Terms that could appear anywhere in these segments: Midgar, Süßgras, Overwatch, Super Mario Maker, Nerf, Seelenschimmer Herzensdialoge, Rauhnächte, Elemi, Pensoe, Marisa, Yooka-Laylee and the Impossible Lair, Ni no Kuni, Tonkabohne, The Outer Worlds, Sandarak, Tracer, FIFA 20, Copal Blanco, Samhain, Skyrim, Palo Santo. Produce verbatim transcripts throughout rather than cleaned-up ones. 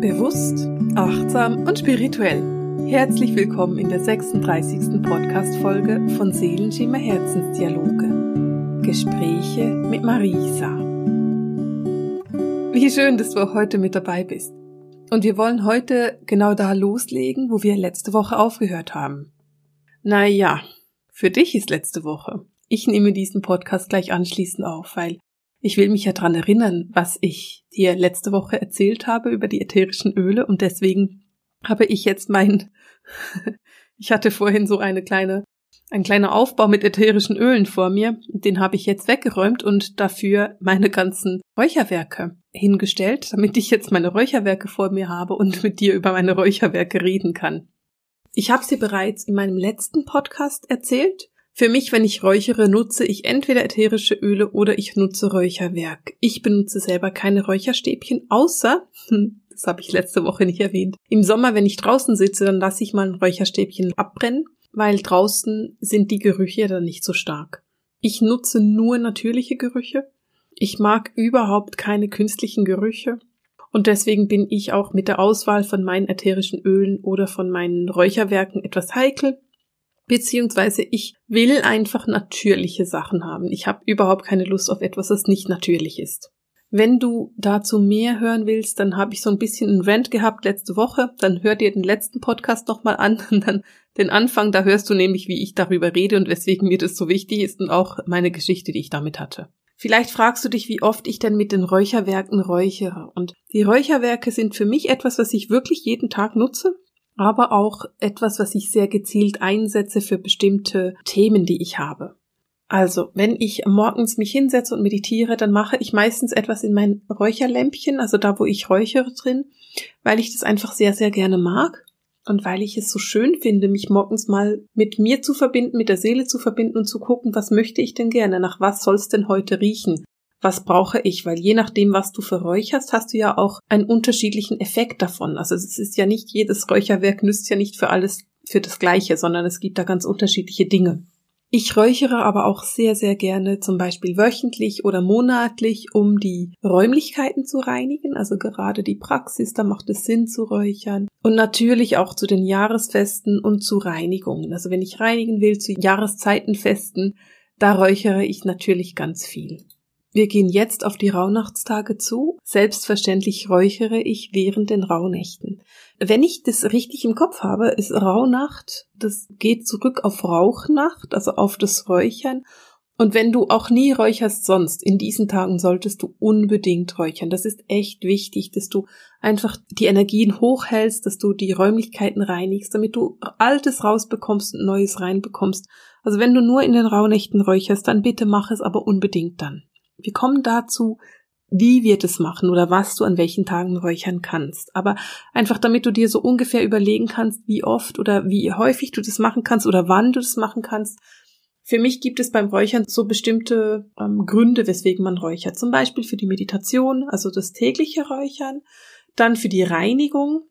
Bewusst, achtsam und spirituell. Herzlich willkommen in der sechsunddreißigsten Podcast-Folge von Seelenschimmer Herzensdialoge. Gespräche mit Marisa. Wie schön, dass du heute mit dabei bist. Und wir wollen heute genau da loslegen, wo wir letzte Woche aufgehört haben. Naja, für dich ist letzte Woche. Ich nehme diesen Podcast gleich anschließend auf, weil ich will mich ja dran erinnern, was ich dir letzte Woche erzählt habe über die ätherischen Öle, und deswegen habe ich jetzt mein, ich hatte vorhin so eine kleine, ein kleiner Aufbau mit ätherischen Ölen vor mir, den habe ich jetzt weggeräumt und dafür meine ganzen Räucherwerke hingestellt, damit ich jetzt meine Räucherwerke vor mir habe und mit dir über meine Räucherwerke reden kann. Ich habe sie bereits in meinem letzten Podcast erzählt. Für mich, wenn ich räuchere, nutze ich entweder ätherische Öle oder ich nutze Räucherwerk. Ich benutze selber keine Räucherstäbchen, außer, das habe ich letzte Woche nicht erwähnt, im Sommer, wenn ich draußen sitze, dann lasse ich mal ein Räucherstäbchen abbrennen, weil draußen sind die Gerüche dann nicht so stark. Ich nutze nur natürliche Gerüche. Ich mag überhaupt keine künstlichen Gerüche. Und deswegen bin ich auch mit der Auswahl von meinen ätherischen Ölen oder von meinen Räucherwerken etwas heikel. Beziehungsweise ich will einfach natürliche Sachen haben. Ich habe überhaupt keine Lust auf etwas, das nicht natürlich ist. Wenn du dazu mehr hören willst, dann habe ich so ein bisschen einen Rant gehabt letzte Woche. Dann hör dir den letzten Podcast nochmal an und dann den Anfang. Da hörst du nämlich, wie ich darüber rede und weswegen mir das so wichtig ist und auch meine Geschichte, die ich damit hatte. Vielleicht fragst du dich, wie oft ich denn mit den Räucherwerken räuchere. Und die Räucherwerke sind für mich etwas, was ich wirklich jeden Tag nutze. Aber auch etwas, was ich sehr gezielt einsetze für bestimmte Themen, die ich habe. Also, wenn ich morgens mich hinsetze und meditiere, dann mache ich meistens etwas in mein Räucherlämpchen, also da, wo ich räuchere drin, weil ich das einfach sehr, sehr gerne mag und weil ich es so schön finde, mich morgens mal mit mir zu verbinden, mit der Seele zu verbinden und zu gucken, was möchte ich denn gerne, nach was soll's denn heute riechen? Was brauche ich? Weil je nachdem, was du verräucherst, hast du ja auch einen unterschiedlichen Effekt davon. Also es ist ja nicht, jedes Räucherwerk nützt ja nicht für alles, für das Gleiche, sondern es gibt da ganz unterschiedliche Dinge. Ich räuchere aber auch sehr, sehr gerne zum Beispiel wöchentlich oder monatlich, um die Räumlichkeiten zu reinigen. Also gerade die Praxis, da macht es Sinn zu räuchern. Und natürlich auch zu den Jahresfesten und zu Reinigungen. Also wenn ich reinigen will, zu Jahreszeitenfesten, da räuchere ich natürlich ganz viel. Wir gehen jetzt auf die Rauhnachtstage zu. Selbstverständlich räuchere ich während den Rauhnächten. Wenn ich das richtig im Kopf habe, ist Rauhnacht, das geht zurück auf Rauchnacht, also auf das Räuchern. Und wenn du auch nie räucherst sonst, in diesen Tagen solltest du unbedingt räuchern. Das ist echt wichtig, dass du einfach die Energien hochhältst, dass du die Räumlichkeiten reinigst, damit du Altes rausbekommst und Neues reinbekommst. Also wenn du nur in den Rauhnächten räucherst, dann bitte mach es aber unbedingt dann. Wir kommen dazu, wie wir das machen oder was du an welchen Tagen räuchern kannst. Aber einfach, damit du dir so ungefähr überlegen kannst, wie oft oder wie häufig du das machen kannst oder wann du das machen kannst. Für mich gibt es beim Räuchern so bestimmte ähm, Gründe, weswegen man räuchert. Zum Beispiel für die Meditation, also das tägliche Räuchern. Dann für die Reinigung.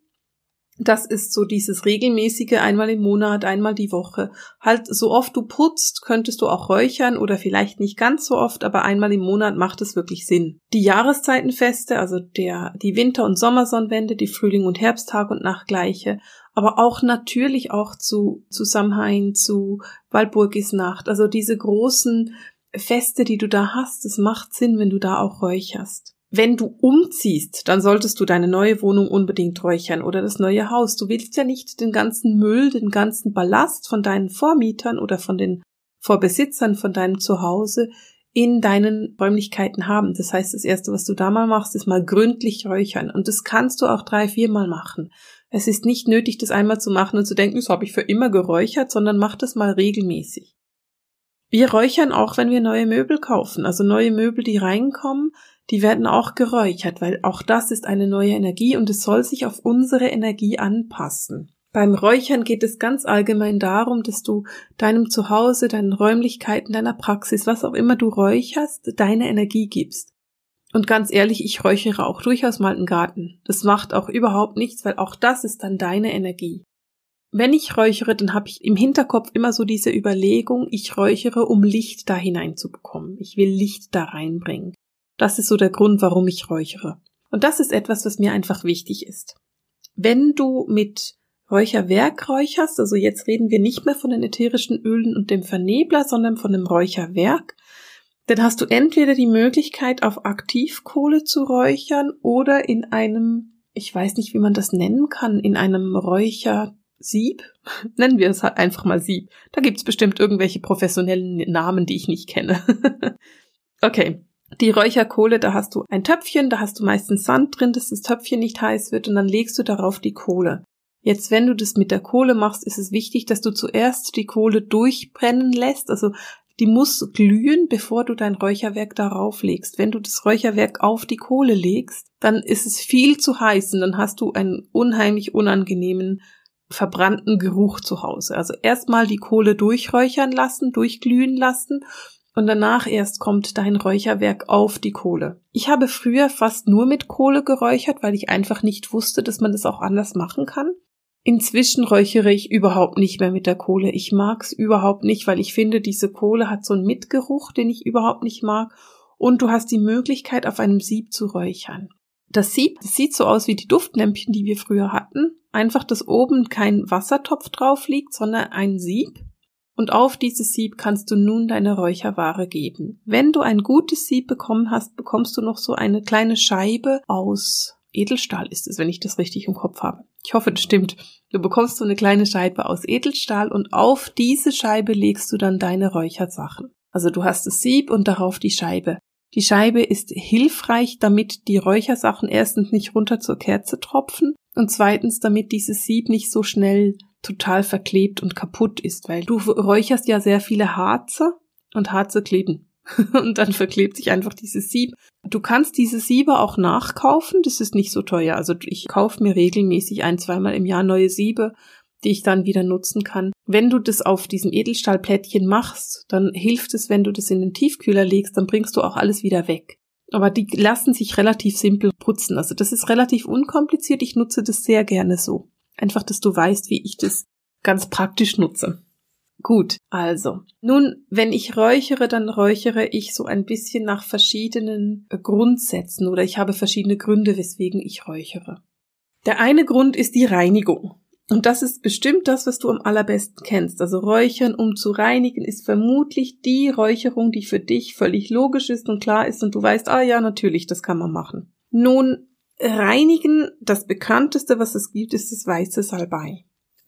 Das ist so dieses regelmäßige, einmal im Monat, einmal die Woche. Halt, so oft du putzt, könntest du auch räuchern oder vielleicht nicht ganz so oft, aber einmal im Monat macht es wirklich Sinn. Die Jahreszeitenfeste, also der, die Winter- und Sommersonnenwende, die Frühling- und Herbsttag- und Nachtgleiche, aber auch natürlich auch zu Samhain, zu Walpurgisnacht, also diese großen Feste, die du da hast, es macht Sinn, wenn du da auch räucherst. Wenn du umziehst, dann solltest du deine neue Wohnung unbedingt räuchern oder das neue Haus. Du willst ja nicht den ganzen Müll, den ganzen Ballast von deinen Vormietern oder von den Vorbesitzern von deinem Zuhause in deinen Räumlichkeiten haben. Das heißt, das Erste, was du da mal machst, ist mal gründlich räuchern. Und das kannst du auch drei, viermal machen. Es ist nicht nötig, das einmal zu machen und zu denken, das habe ich für immer geräuchert, sondern mach das mal regelmäßig. Wir räuchern auch, wenn wir neue Möbel kaufen. Also neue Möbel, die reinkommen, die werden auch geräuchert, weil auch das ist eine neue Energie und es soll sich auf unsere Energie anpassen. Beim Räuchern geht es ganz allgemein darum, dass du deinem Zuhause, deinen Räumlichkeiten, deiner Praxis, was auch immer du räucherst, deine Energie gibst. Und ganz ehrlich, ich räuchere auch durchaus mal einen Garten. Das macht auch überhaupt nichts, weil auch das ist dann deine Energie. Wenn ich räuchere, dann habe ich im Hinterkopf immer so diese Überlegung, ich räuchere, um Licht da hineinzubekommen. Ich will Licht da reinbringen. Das ist so der Grund, warum ich räuchere. Und das ist etwas, was mir einfach wichtig ist. Wenn du mit Räucherwerk räucherst, also jetzt reden wir nicht mehr von den ätherischen Ölen und dem Vernebler, sondern von dem Räucherwerk, dann hast du entweder die Möglichkeit, auf Aktivkohle zu räuchern oder in einem, ich weiß nicht, wie man das nennen kann, in einem Räuchersieb, nennen wir es halt einfach mal Sieb. Da gibt's bestimmt irgendwelche professionellen Namen, die ich nicht kenne. Okay, die Räucherkohle, da hast du ein Töpfchen, da hast du meistens Sand drin, dass das Töpfchen nicht heiß wird und dann legst du darauf die Kohle. Jetzt, wenn du das mit der Kohle machst, ist es wichtig, dass du zuerst die Kohle durchbrennen lässt, also die muss glühen, bevor du dein Räucherwerk darauf legst. Wenn du das Räucherwerk auf die Kohle legst, dann ist es viel zu heiß und dann hast du einen unheimlich unangenehmen, verbrannten Geruch zu Hause. Also erstmal die Kohle durchräuchern lassen, durchglühen lassen und danach erst kommt dein Räucherwerk auf die Kohle. Ich habe früher fast nur mit Kohle geräuchert, weil ich einfach nicht wusste, dass man das auch anders machen kann. Inzwischen räuchere ich überhaupt nicht mehr mit der Kohle. Ich mag's überhaupt nicht, weil ich finde, diese Kohle hat so einen Mitgeruch, den ich überhaupt nicht mag. Und du hast die Möglichkeit, auf einem Sieb zu räuchern. Das Sieb, das sieht so aus wie die Duftlämpchen, die wir früher hatten. Einfach, dass oben kein Wassertopf drauf liegt, sondern ein Sieb. Und auf dieses Sieb kannst du nun deine Räucherware geben. Wenn du ein gutes Sieb bekommen hast, bekommst du noch so eine kleine Scheibe aus Edelstahl ist es, wenn ich das richtig im Kopf habe. Ich hoffe, das stimmt. Du bekommst so eine kleine Scheibe aus Edelstahl und auf diese Scheibe legst du dann deine Räuchersachen. Also du hast das Sieb und darauf die Scheibe. Die Scheibe ist hilfreich, damit die Räuchersachen erstens nicht runter zur Kerze tropfen und zweitens, damit dieses Sieb nicht so schnell total verklebt und kaputt ist, weil du räucherst ja sehr viele Harze und Harze kleben. Und dann verklebt sich einfach dieses Sieb. Du kannst diese Siebe auch nachkaufen, das ist nicht so teuer. Also ich kaufe mir regelmäßig ein-, zweimal im Jahr neue Siebe, die ich dann wieder nutzen kann. Wenn du das auf diesem Edelstahlplättchen machst, dann hilft es, wenn du das in den Tiefkühler legst, dann bringst du auch alles wieder weg. Aber die lassen sich relativ simpel putzen. Also das ist relativ unkompliziert, ich nutze das sehr gerne so. Einfach, dass du weißt, wie ich das ganz praktisch nutze. Gut, also, nun, wenn ich räuchere, dann räuchere ich so ein bisschen nach verschiedenen Grundsätzen oder ich habe verschiedene Gründe, weswegen ich räuchere. Der eine Grund ist die Reinigung und das ist bestimmt das, was du am allerbesten kennst. Also räuchern, um zu reinigen, ist vermutlich die Räucherung, die für dich völlig logisch ist und klar ist und du weißt, ah ja, natürlich, das kann man machen. Nun, reinigen, das bekannteste, was es gibt, ist das weiße Salbei.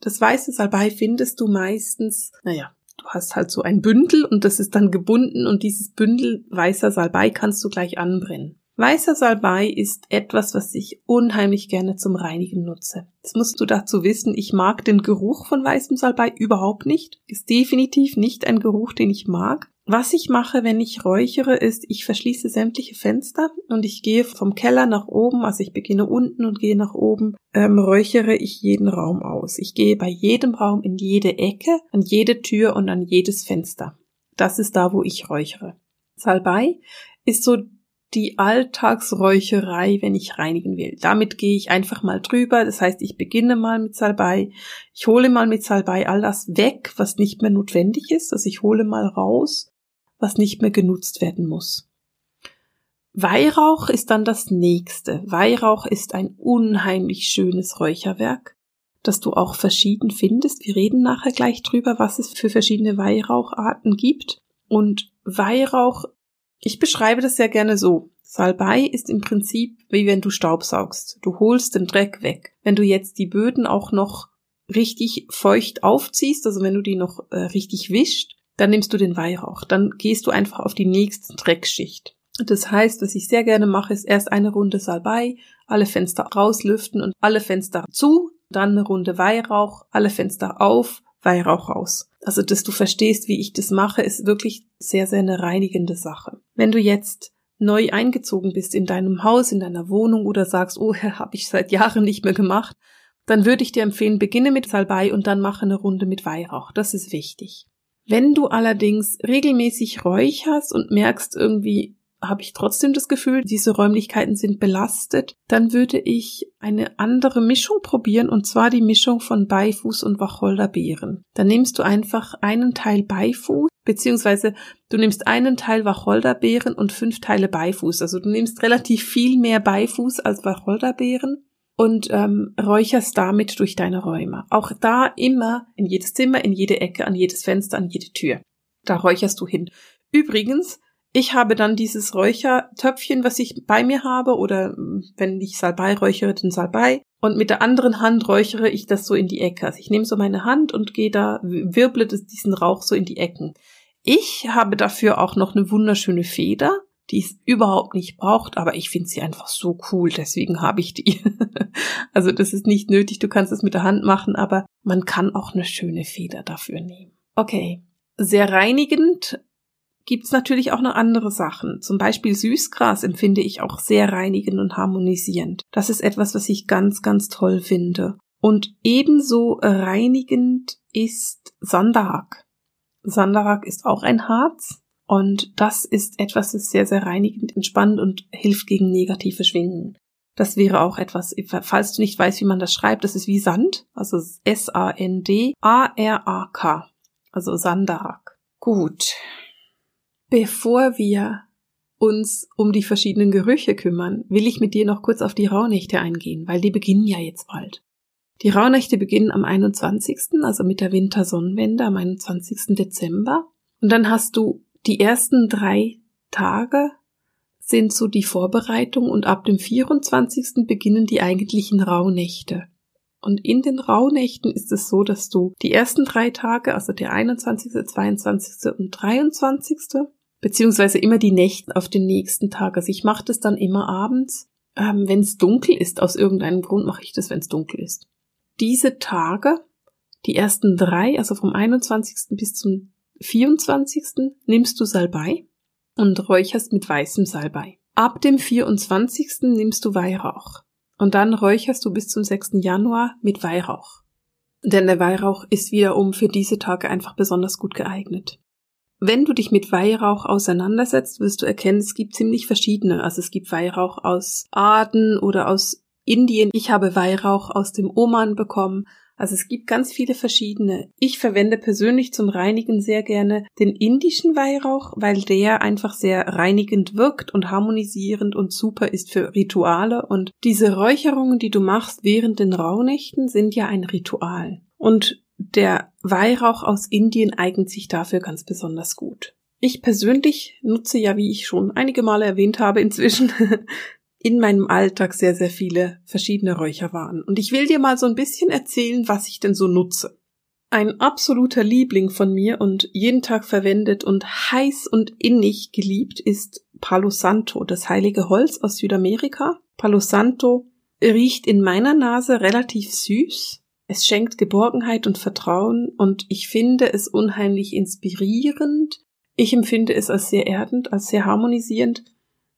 Das weiße Salbei findest du meistens, naja, du hast halt so ein Bündel und das ist dann gebunden und dieses Bündel weißer Salbei kannst du gleich anbrennen. Weißer Salbei ist etwas, was ich unheimlich gerne zum Reinigen nutze. Das musst du dazu wissen, ich mag den Geruch von weißem Salbei überhaupt nicht. Ist definitiv nicht ein Geruch, den ich mag. Was ich mache, wenn ich räuchere, ist, ich verschließe sämtliche Fenster und ich gehe vom Keller nach oben, also ich beginne unten und gehe nach oben, ähm, räuchere ich jeden Raum aus. Ich gehe bei jedem Raum in jede Ecke, an jede Tür und an jedes Fenster. Das ist da, wo ich räuchere. Salbei ist so die Alltagsräucherei, wenn ich reinigen will. Damit gehe ich einfach mal drüber, das heißt, ich beginne mal mit Salbei, ich hole mal mit Salbei all das weg, was nicht mehr notwendig ist, also ich hole mal raus, was nicht mehr genutzt werden muss. Weihrauch ist dann das nächste. Weihrauch ist ein unheimlich schönes Räucherwerk, das du auch verschieden findest. Wir reden nachher gleich drüber, was es für verschiedene Weihraucharten gibt. Und Weihrauch, ich beschreibe das sehr gerne so. Salbei ist im Prinzip wie wenn du staubsaugst. Du holst den Dreck weg. Wenn du jetzt die Böden auch noch richtig feucht aufziehst, also wenn du die noch äh, richtig wischst, dann nimmst du den Weihrauch, dann gehst du einfach auf die nächste Dreckschicht. Das heißt, was ich sehr gerne mache, ist erst eine Runde Salbei, alle Fenster rauslüften und alle Fenster zu, dann eine Runde Weihrauch, alle Fenster auf, Weihrauch raus. Also, dass du verstehst, wie ich das mache, ist wirklich sehr, sehr eine reinigende Sache. Wenn du jetzt neu eingezogen bist in deinem Haus, in deiner Wohnung oder sagst, oh, habe ich seit Jahren nicht mehr gemacht, dann würde ich dir empfehlen, beginne mit Salbei und dann mache eine Runde mit Weihrauch. Das ist wichtig. Wenn du allerdings regelmäßig räucherst und merkst irgendwie, habe ich trotzdem das Gefühl, diese Räumlichkeiten sind belastet, dann würde ich eine andere Mischung probieren, und zwar die Mischung von Beifuß und Wacholderbeeren. Dann nimmst du einfach einen Teil Beifuß, beziehungsweise du nimmst einen Teil Wacholderbeeren und fünf Teile Beifuß. Also du nimmst relativ viel mehr Beifuß als Wacholderbeeren und ähm, räucherst damit durch deine Räume. Auch da immer in jedes Zimmer, in jede Ecke, an jedes Fenster, an jede Tür. Da räucherst du hin. Übrigens, ich habe dann dieses Räuchertöpfchen, was ich bei mir habe, oder wenn ich Salbei räuchere, dann Salbei. Und mit der anderen Hand räuchere ich das so in die Ecke. Also ich nehme so meine Hand und gehe da, wirble diesen Rauch so in die Ecken. Ich habe dafür auch noch eine wunderschöne Feder, die es überhaupt nicht braucht, aber ich finde sie einfach so cool, deswegen habe ich die. Also das ist nicht nötig, du kannst es mit der Hand machen, aber man kann auch eine schöne Feder dafür nehmen. Okay, sehr reinigend. Gibt es natürlich auch noch andere Sachen. Zum Beispiel Süßgras empfinde ich auch sehr reinigend und harmonisierend. Das ist etwas, was ich ganz, ganz toll finde. Und ebenso reinigend ist Sandarak. Sandarak ist auch ein Harz und das ist etwas, das sehr, sehr reinigend, entspannend und hilft gegen negative Schwingungen. Das wäre auch etwas, falls du nicht weißt, wie man das schreibt, das ist wie Sand, also S A N D A R A K, also Sandarak. Gut. Bevor wir uns um die verschiedenen Gerüche kümmern, will ich mit dir noch kurz auf die Rauhnächte eingehen, weil die beginnen ja jetzt bald. Die Rauhnächte beginnen am einundzwanzigsten, also mit der Wintersonnenwende am einundzwanzigsten Dezember. Und dann hast du die ersten drei Tage sind so die Vorbereitung und ab dem vierundzwanzigsten beginnen die eigentlichen Rauhnächte. Und in den Rauhnächten ist es so, dass du die ersten drei Tage, also der einundzwanzigsten, zweiundzwanzigsten und dreiundzwanzigsten, beziehungsweise immer die Nächte auf den nächsten Tag. Also ich mache das dann immer abends, ähm, wenn es dunkel ist. Aus irgendeinem Grund mache ich das, wenn es dunkel ist. Diese Tage, die ersten drei, also vom einundzwanzigsten bis zum vierundzwanzigsten, nimmst du Salbei und räucherst mit weißem Salbei. Ab dem vierundzwanzigsten nimmst du Weihrauch. Und dann räucherst du bis zum sechsten Januar mit Weihrauch. Denn der Weihrauch ist wiederum für diese Tage einfach besonders gut geeignet. Wenn du dich mit Weihrauch auseinandersetzt, wirst du erkennen, es gibt ziemlich verschiedene. Also es gibt Weihrauch aus Aden oder aus Indien. Ich habe Weihrauch aus dem Oman bekommen. Also es gibt ganz viele verschiedene. Ich verwende persönlich zum Reinigen sehr gerne den indischen Weihrauch, weil der einfach sehr reinigend wirkt und harmonisierend und super ist für Rituale. Und diese Räucherungen, die du machst während den Rauhnächten, sind ja ein Ritual. Und der Weihrauch aus Indien eignet sich dafür ganz besonders gut. Ich persönlich nutze ja, wie ich schon einige Male erwähnt habe inzwischen, in meinem Alltag sehr, sehr viele verschiedene Räucherwaren. Und ich will dir mal so ein bisschen erzählen, was ich denn so nutze. Ein absoluter Liebling von mir und jeden Tag verwendet und heiß und innig geliebt ist Palo Santo, das heilige Holz aus Südamerika. Palo Santo riecht in meiner Nase relativ süß. Es schenkt Geborgenheit und Vertrauen und ich finde es unheimlich inspirierend. Ich empfinde es als sehr erdend, als sehr harmonisierend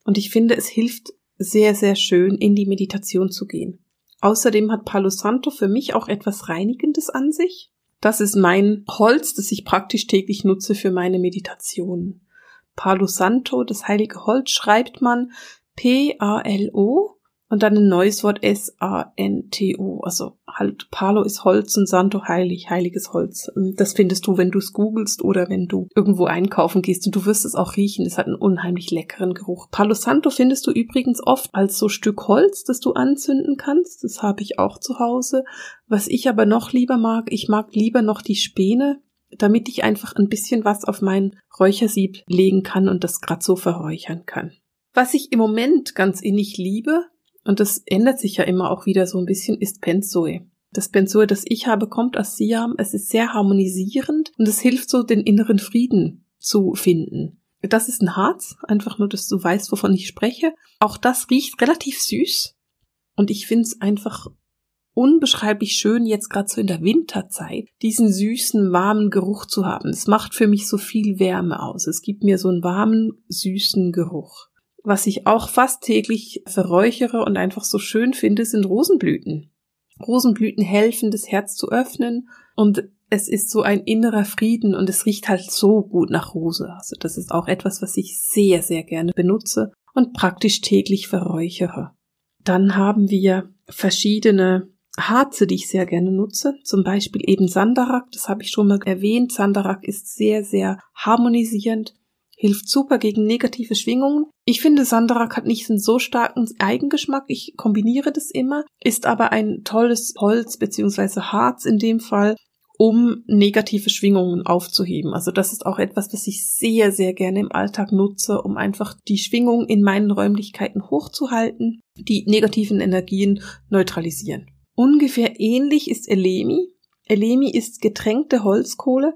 und ich finde, es hilft sehr, sehr schön, in die Meditation zu gehen. Außerdem hat Palo Santo für mich auch etwas Reinigendes an sich. Das ist mein Holz, das ich praktisch täglich nutze für meine Meditationen. Palo Santo, das heilige Holz, schreibt man P A L O und dann ein neues Wort S A N T O. Also halt Palo ist Holz und Santo heilig, heiliges Holz. Das findest du, wenn du es googelst oder wenn du irgendwo einkaufen gehst und du wirst es auch riechen. Es hat einen unheimlich leckeren Geruch. Palo Santo findest du übrigens oft als so Stück Holz, das du anzünden kannst. Das habe ich auch zu Hause. Was ich aber noch lieber mag, ich mag lieber noch die Späne, damit ich einfach ein bisschen was auf mein Räuchersieb legen kann und das gerade so verräuchern kann. Was ich im Moment ganz innig liebe, und das ändert sich ja immer auch wieder so ein bisschen, ist Pensoe. Das Pensoe, das ich habe, kommt aus Siam. Es ist sehr harmonisierend und es hilft so, den inneren Frieden zu finden. Das ist ein Harz, einfach nur, dass du weißt, wovon ich spreche. Auch das riecht relativ süß und ich finde es einfach unbeschreiblich schön, jetzt gerade so in der Winterzeit, diesen süßen, warmen Geruch zu haben. Es macht für mich so viel Wärme aus. Es gibt mir so einen warmen, süßen Geruch. Was ich auch fast täglich verräuchere und einfach so schön finde, sind Rosenblüten. Rosenblüten helfen, das Herz zu öffnen und es ist so ein innerer Frieden und es riecht halt so gut nach Rose. Also das ist auch etwas, was ich sehr, sehr gerne benutze und praktisch täglich verräuchere. Dann haben wir verschiedene Harze, die ich sehr gerne nutze, zum Beispiel eben Sandarak, das habe ich schon mal erwähnt. Sandarak ist sehr, sehr harmonisierend, hilft super gegen negative Schwingungen. Ich finde, Sandarak hat nicht einen so starken Eigengeschmack, ich kombiniere das immer, ist aber ein tolles Holz bzw. Harz in dem Fall, um negative Schwingungen aufzuheben. Also das ist auch etwas, was ich sehr, sehr gerne im Alltag nutze, um einfach die Schwingung in meinen Räumlichkeiten hochzuhalten, die negativen Energien neutralisieren. Ungefähr ähnlich ist Elemi. Elemi ist getränkte Holzkohle.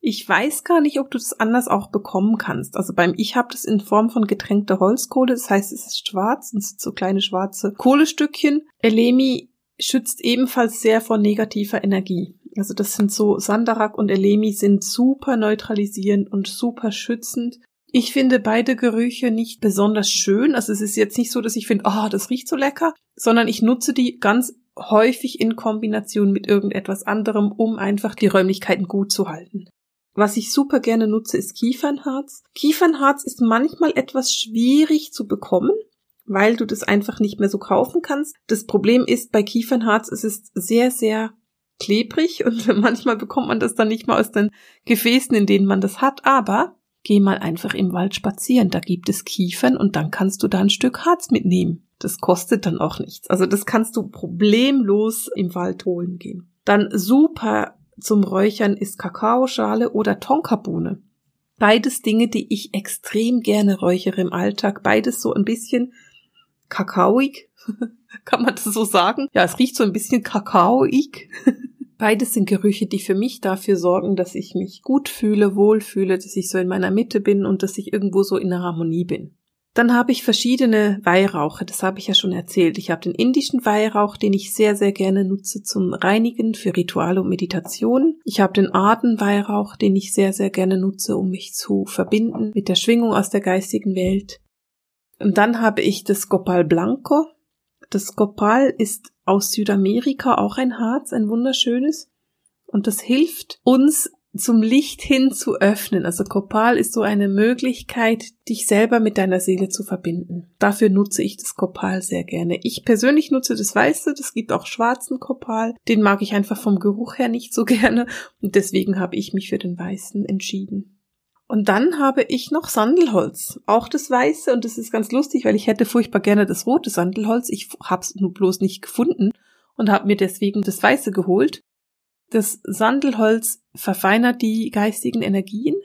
Ich weiß gar nicht, ob du das anders auch bekommen kannst. Also beim ich habe das in Form von getränkter Holzkohle. Das heißt, es ist schwarz und es sind so kleine schwarze Kohlestückchen. Elemi schützt ebenfalls sehr vor negativer Energie. Also das sind so, Sandarak und Elemi sind super neutralisierend und super schützend. Ich finde beide Gerüche nicht besonders schön. Also es ist jetzt nicht so, dass ich finde, ah, oh, das riecht so lecker, sondern ich nutze die ganz häufig in Kombination mit irgendetwas anderem, um einfach die Räumlichkeiten gut zu halten. Was ich super gerne nutze, ist Kiefernharz. Kiefernharz ist manchmal etwas schwierig zu bekommen, weil du das einfach nicht mehr so kaufen kannst. Das Problem ist, bei Kiefernharz es ist sehr, sehr klebrig und manchmal bekommt man das dann nicht mal aus den Gefäßen, in denen man das hat. Aber geh mal einfach im Wald spazieren, da gibt es Kiefern und dann kannst du da ein Stück Harz mitnehmen. Das kostet dann auch nichts. Also das kannst du problemlos im Wald holen gehen. Dann super zum Räuchern ist Kakaoschale oder Tonkabohne. Beides Dinge, die ich extrem gerne räuchere im Alltag. Beides so ein bisschen kakaoig. Kann man das so sagen? Ja, es riecht so ein bisschen kakaoig. Beides sind Gerüche, die für mich dafür sorgen, dass ich mich gut fühle, wohlfühle, dass ich so in meiner Mitte bin und dass ich irgendwo so in der Harmonie bin. Dann habe ich verschiedene Weihrauche, das habe ich ja schon erzählt. Ich habe den indischen Weihrauch, den ich sehr, sehr gerne nutze zum Reinigen, für Rituale und Meditationen. Ich habe den Ardenweihrauch, den ich sehr, sehr gerne nutze, um mich zu verbinden mit der Schwingung aus der geistigen Welt. Und dann habe ich das Copal Blanco. Das Copal ist aus Südamerika auch ein Harz, ein wunderschönes. Und das hilft uns, zum Licht hin zu öffnen. Also Copal ist so eine Möglichkeit, dich selber mit deiner Seele zu verbinden. Dafür nutze ich das Copal sehr gerne. Ich persönlich nutze das Weiße, das gibt auch schwarzen Copal. Den mag ich einfach vom Geruch her nicht so gerne und deswegen habe ich mich für den Weißen entschieden. Und dann habe ich noch Sandelholz, auch das Weiße, und das ist ganz lustig, weil ich hätte furchtbar gerne das rote Sandelholz. Ich habe es nur bloß nicht gefunden und habe mir deswegen das Weiße geholt. Das Sandelholz verfeinert die geistigen Energien.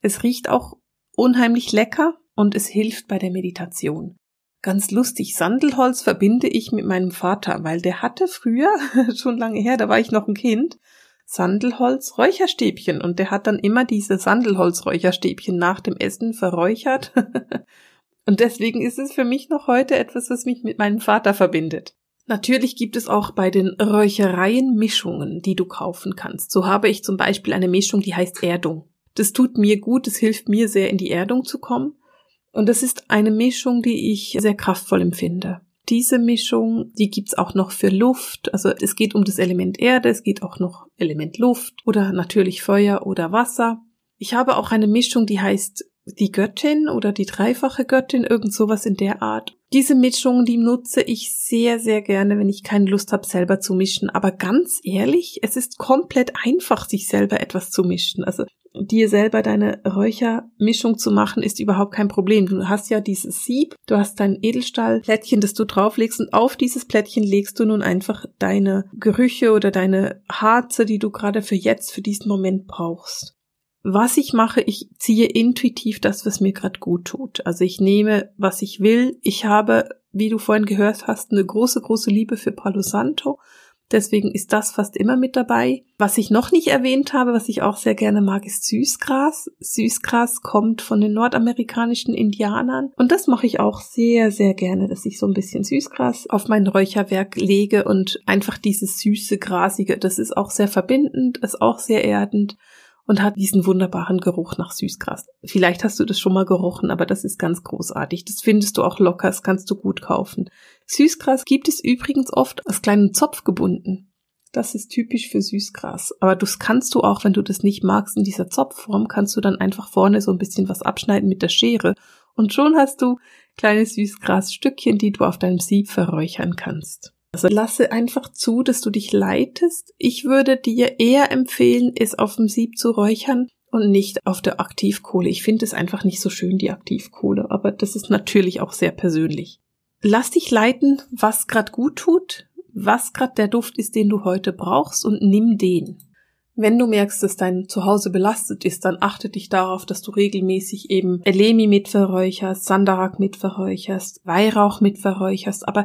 Es riecht auch unheimlich lecker und es hilft bei der Meditation. Ganz lustig, Sandelholz verbinde ich mit meinem Vater, weil der hatte früher, schon lange her, da war ich noch ein Kind, Sandelholz-Räucherstäbchen und der hat dann immer diese Sandelholz-Räucherstäbchen nach dem Essen verräuchert. Und deswegen ist es für mich noch heute etwas, was mich mit meinem Vater verbindet. Natürlich gibt es auch bei den Räuchereien Mischungen, die du kaufen kannst. So habe ich zum Beispiel eine Mischung, die heißt Erdung. Das tut mir gut, das hilft mir sehr, in die Erdung zu kommen. Und das ist eine Mischung, die ich sehr kraftvoll empfinde. Diese Mischung, die gibt's auch noch für Luft. Also es geht um das Element Erde, es geht auch noch Element Luft oder natürlich Feuer oder Wasser. Ich habe auch eine Mischung, die heißt die Göttin oder die dreifache Göttin, irgend sowas in der Art. Diese Mischungen, die nutze ich sehr, sehr gerne, wenn ich keine Lust habe, selber zu mischen. Aber ganz ehrlich, es ist komplett einfach, sich selber etwas zu mischen. Also dir selber deine Räuchermischung zu machen, ist überhaupt kein Problem. Du hast ja dieses Sieb, du hast dein Edelstahlplättchen, das du drauflegst und auf dieses Plättchen legst du nun einfach deine Gerüche oder deine Harze, die du gerade für jetzt, für diesen Moment brauchst. Was ich mache, ich ziehe intuitiv das, was mir gerade gut tut. Also ich nehme, was ich will. Ich habe, wie du vorhin gehört hast, eine große, große Liebe für Palo Santo. Deswegen ist das fast immer mit dabei. Was ich noch nicht erwähnt habe, was ich auch sehr gerne mag, ist Süßgras. Süßgras kommt von den nordamerikanischen Indianern. Und das mache ich auch sehr, sehr gerne, dass ich so ein bisschen Süßgras auf mein Räucherwerk lege und einfach dieses süße, grasige, das ist auch sehr verbindend, ist auch sehr erdend. Und hat diesen wunderbaren Geruch nach Süßgras. Vielleicht hast du das schon mal gerochen, aber das ist ganz großartig. Das findest du auch locker, das kannst du gut kaufen. Süßgras gibt es übrigens oft als kleinen Zopf gebunden. Das ist typisch für Süßgras. Aber das kannst du auch, wenn du das nicht magst, in dieser Zopfform, kannst du dann einfach vorne so ein bisschen was abschneiden mit der Schere. Und schon hast du kleine Süßgrasstückchen, die du auf deinem Sieb verräuchern kannst. Also lasse einfach zu, dass du dich leitest. Ich würde dir eher empfehlen, es auf dem Sieb zu räuchern und nicht auf der Aktivkohle. Ich finde es einfach nicht so schön, die Aktivkohle. Aber das ist natürlich auch sehr persönlich. Lass dich leiten, was gerade gut tut, was gerade der Duft ist, den du heute brauchst, und nimm den. Wenn du merkst, dass dein Zuhause belastet ist, dann achte dich darauf, dass du regelmäßig eben Elemi mitverräucherst, Sandarak mitverräucherst, Weihrauch mitverräucherst, aber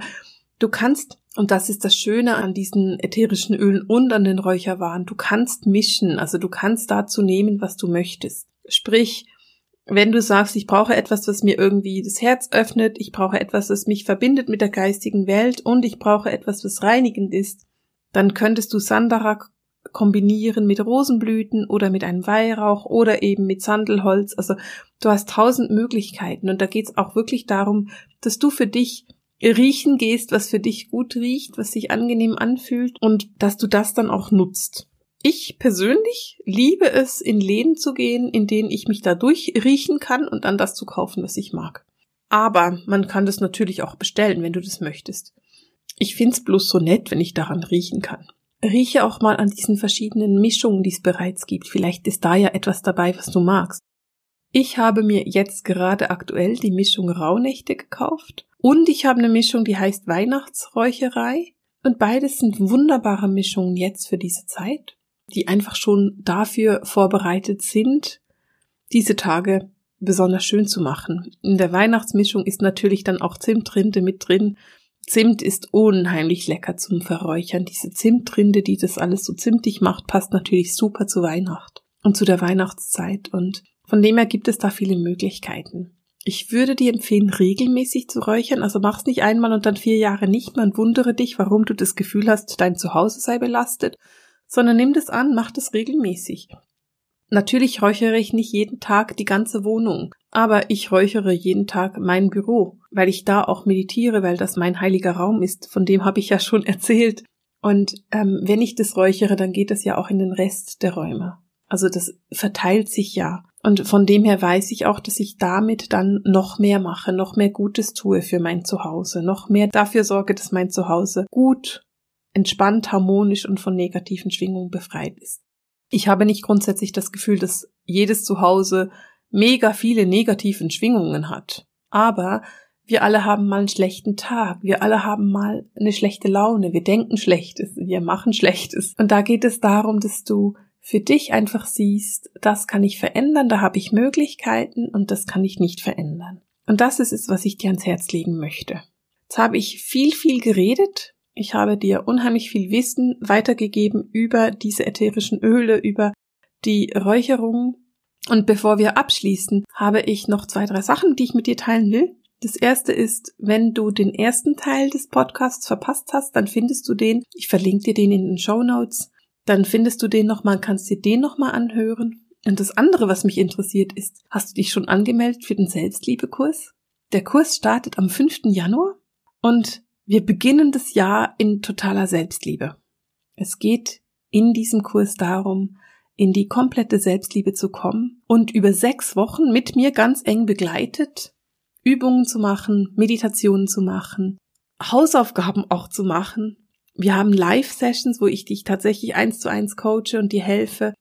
du kannst, und das ist das Schöne an diesen ätherischen Ölen und an den Räucherwaren, du kannst mischen, also du kannst dazu nehmen, was du möchtest. Sprich, wenn du sagst, ich brauche etwas, was mir irgendwie das Herz öffnet, ich brauche etwas, was mich verbindet mit der geistigen Welt, und ich brauche etwas, was reinigend ist, dann könntest du Sandarak kombinieren mit Rosenblüten oder mit einem Weihrauch oder eben mit Sandelholz. Also du hast tausend Möglichkeiten, und da geht es auch wirklich darum, dass du für dich riechen gehst, was für dich gut riecht, was sich angenehm anfühlt, und dass du das dann auch nutzt. Ich persönlich liebe es, in Läden zu gehen, in denen ich mich da durchriechen kann und dann das zu kaufen, was ich mag. Aber man kann das natürlich auch bestellen, wenn du das möchtest. Ich find's bloß so nett, wenn ich daran riechen kann. Rieche auch mal an diesen verschiedenen Mischungen, die es bereits gibt. Vielleicht ist da ja etwas dabei, was du magst. Ich habe mir jetzt gerade aktuell die Mischung Rauhnächte gekauft, und ich habe eine Mischung, die heißt Weihnachtsräucherei, und beides sind wunderbare Mischungen jetzt für diese Zeit, die einfach schon dafür vorbereitet sind, diese Tage besonders schön zu machen. In der Weihnachtsmischung ist natürlich dann auch Zimtrinde mit drin. Zimt ist unheimlich lecker zum Verräuchern. Diese Zimtrinde, die das alles so zimtig macht, passt natürlich super zu Weihnacht und zu der Weihnachtszeit. Und von dem her gibt es da viele Möglichkeiten. Ich würde dir empfehlen, regelmäßig zu räuchern. Also mach's nicht einmal und dann vier Jahre nicht. Man wundere dich, warum du das Gefühl hast, dein Zuhause sei belastet. Sondern nimm das an, mach das regelmäßig. Natürlich räuchere ich nicht jeden Tag die ganze Wohnung, aber ich räuchere jeden Tag mein Büro, weil ich da auch meditiere, weil das mein heiliger Raum ist, von dem habe ich ja schon erzählt. Und ähm, wenn ich das räuchere, dann geht das ja auch in den Rest der Räume. Also das verteilt sich ja. Und von dem her weiß ich auch, dass ich damit dann noch mehr mache, noch mehr Gutes tue für mein Zuhause, noch mehr dafür sorge, dass mein Zuhause gut, entspannt, harmonisch und von negativen Schwingungen befreit ist. Ich habe nicht grundsätzlich das Gefühl, dass jedes Zuhause mega viele negativen Schwingungen hat. Aber wir alle haben mal einen schlechten Tag, wir alle haben mal eine schlechte Laune, wir denken Schlechtes, wir machen Schlechtes. Und da geht es darum, dass du für dich einfach siehst, das kann ich verändern, da habe ich Möglichkeiten und das kann ich nicht verändern. Und das ist es, was ich dir ans Herz legen möchte. Jetzt habe ich viel, viel geredet. Ich habe dir unheimlich viel Wissen weitergegeben über diese ätherischen Öle, über die Räucherung. Und bevor wir abschließen, habe ich noch zwei, drei Sachen, die ich mit dir teilen will. Das erste ist, wenn du den ersten Teil des Podcasts verpasst hast, dann findest du den, ich verlinke dir den in den Shownotes, dann findest du den nochmal, kannst dir den nochmal anhören. Und das andere, was mich interessiert ist, hast du dich schon angemeldet für den Selbstliebekurs? Der Kurs startet am fünften Januar und wir beginnen das Jahr in totaler Selbstliebe. Es geht in diesem Kurs darum, in die komplette Selbstliebe zu kommen und über sechs Wochen mit mir ganz eng begleitet, Übungen zu machen, Meditationen zu machen, Hausaufgaben auch zu machen. Wir haben Live-Sessions, wo ich dich tatsächlich eins zu eins coache und dir helfe.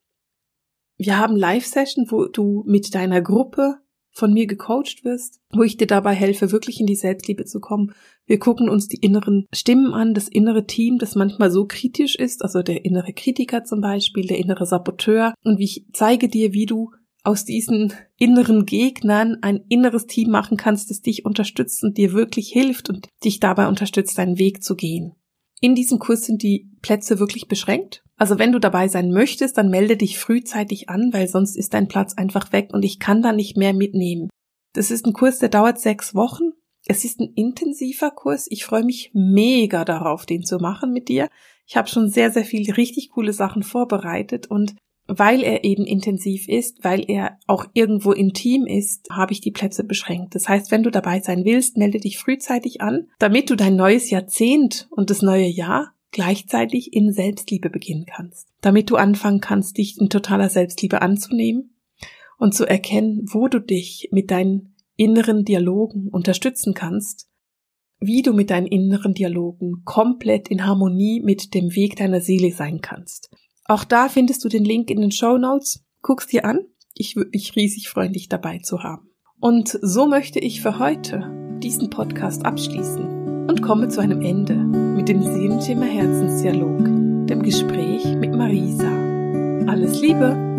Wir haben Live-Sessions, wo du mit deiner Gruppe von mir gecoacht wirst, wo ich dir dabei helfe, wirklich in die Selbstliebe zu kommen. Wir gucken uns die inneren Stimmen an, das innere Team, das manchmal so kritisch ist, also der innere Kritiker zum Beispiel, der innere Saboteur. Und ich zeige dir, wie du aus diesen inneren Gegnern ein inneres Team machen kannst, das dich unterstützt und dir wirklich hilft und dich dabei unterstützt, deinen Weg zu gehen. In diesem Kurs sind die Plätze wirklich beschränkt. Also wenn du dabei sein möchtest, dann melde dich frühzeitig an, weil sonst ist dein Platz einfach weg und ich kann da nicht mehr mitnehmen. Das ist ein Kurs, der dauert sechs Wochen. Es ist ein intensiver Kurs. Ich freue mich mega darauf, den zu machen mit dir. Ich habe schon sehr, sehr viele richtig coole Sachen vorbereitet und weil er eben intensiv ist, weil er auch irgendwo intim ist, habe ich die Plätze beschränkt. Das heißt, wenn du dabei sein willst, melde dich frühzeitig an, damit du dein neues Jahrzehnt und das neue Jahr gleichzeitig in Selbstliebe beginnen kannst, damit du anfangen kannst, dich in totaler Selbstliebe anzunehmen und zu erkennen, wo du dich mit deinen inneren Dialogen unterstützen kannst, wie du mit deinen inneren Dialogen komplett in Harmonie mit dem Weg deiner Seele sein kannst. Auch da findest du den Link in den Shownotes. Guck's dir an. Ich würde mich riesig freuen, dich dabei zu haben. Und so möchte ich für heute diesen Podcast abschließen und komme zu einem Ende mit dem Seelenschimmer Herzensdialog, dem Gespräch mit Marisa. Alles Liebe!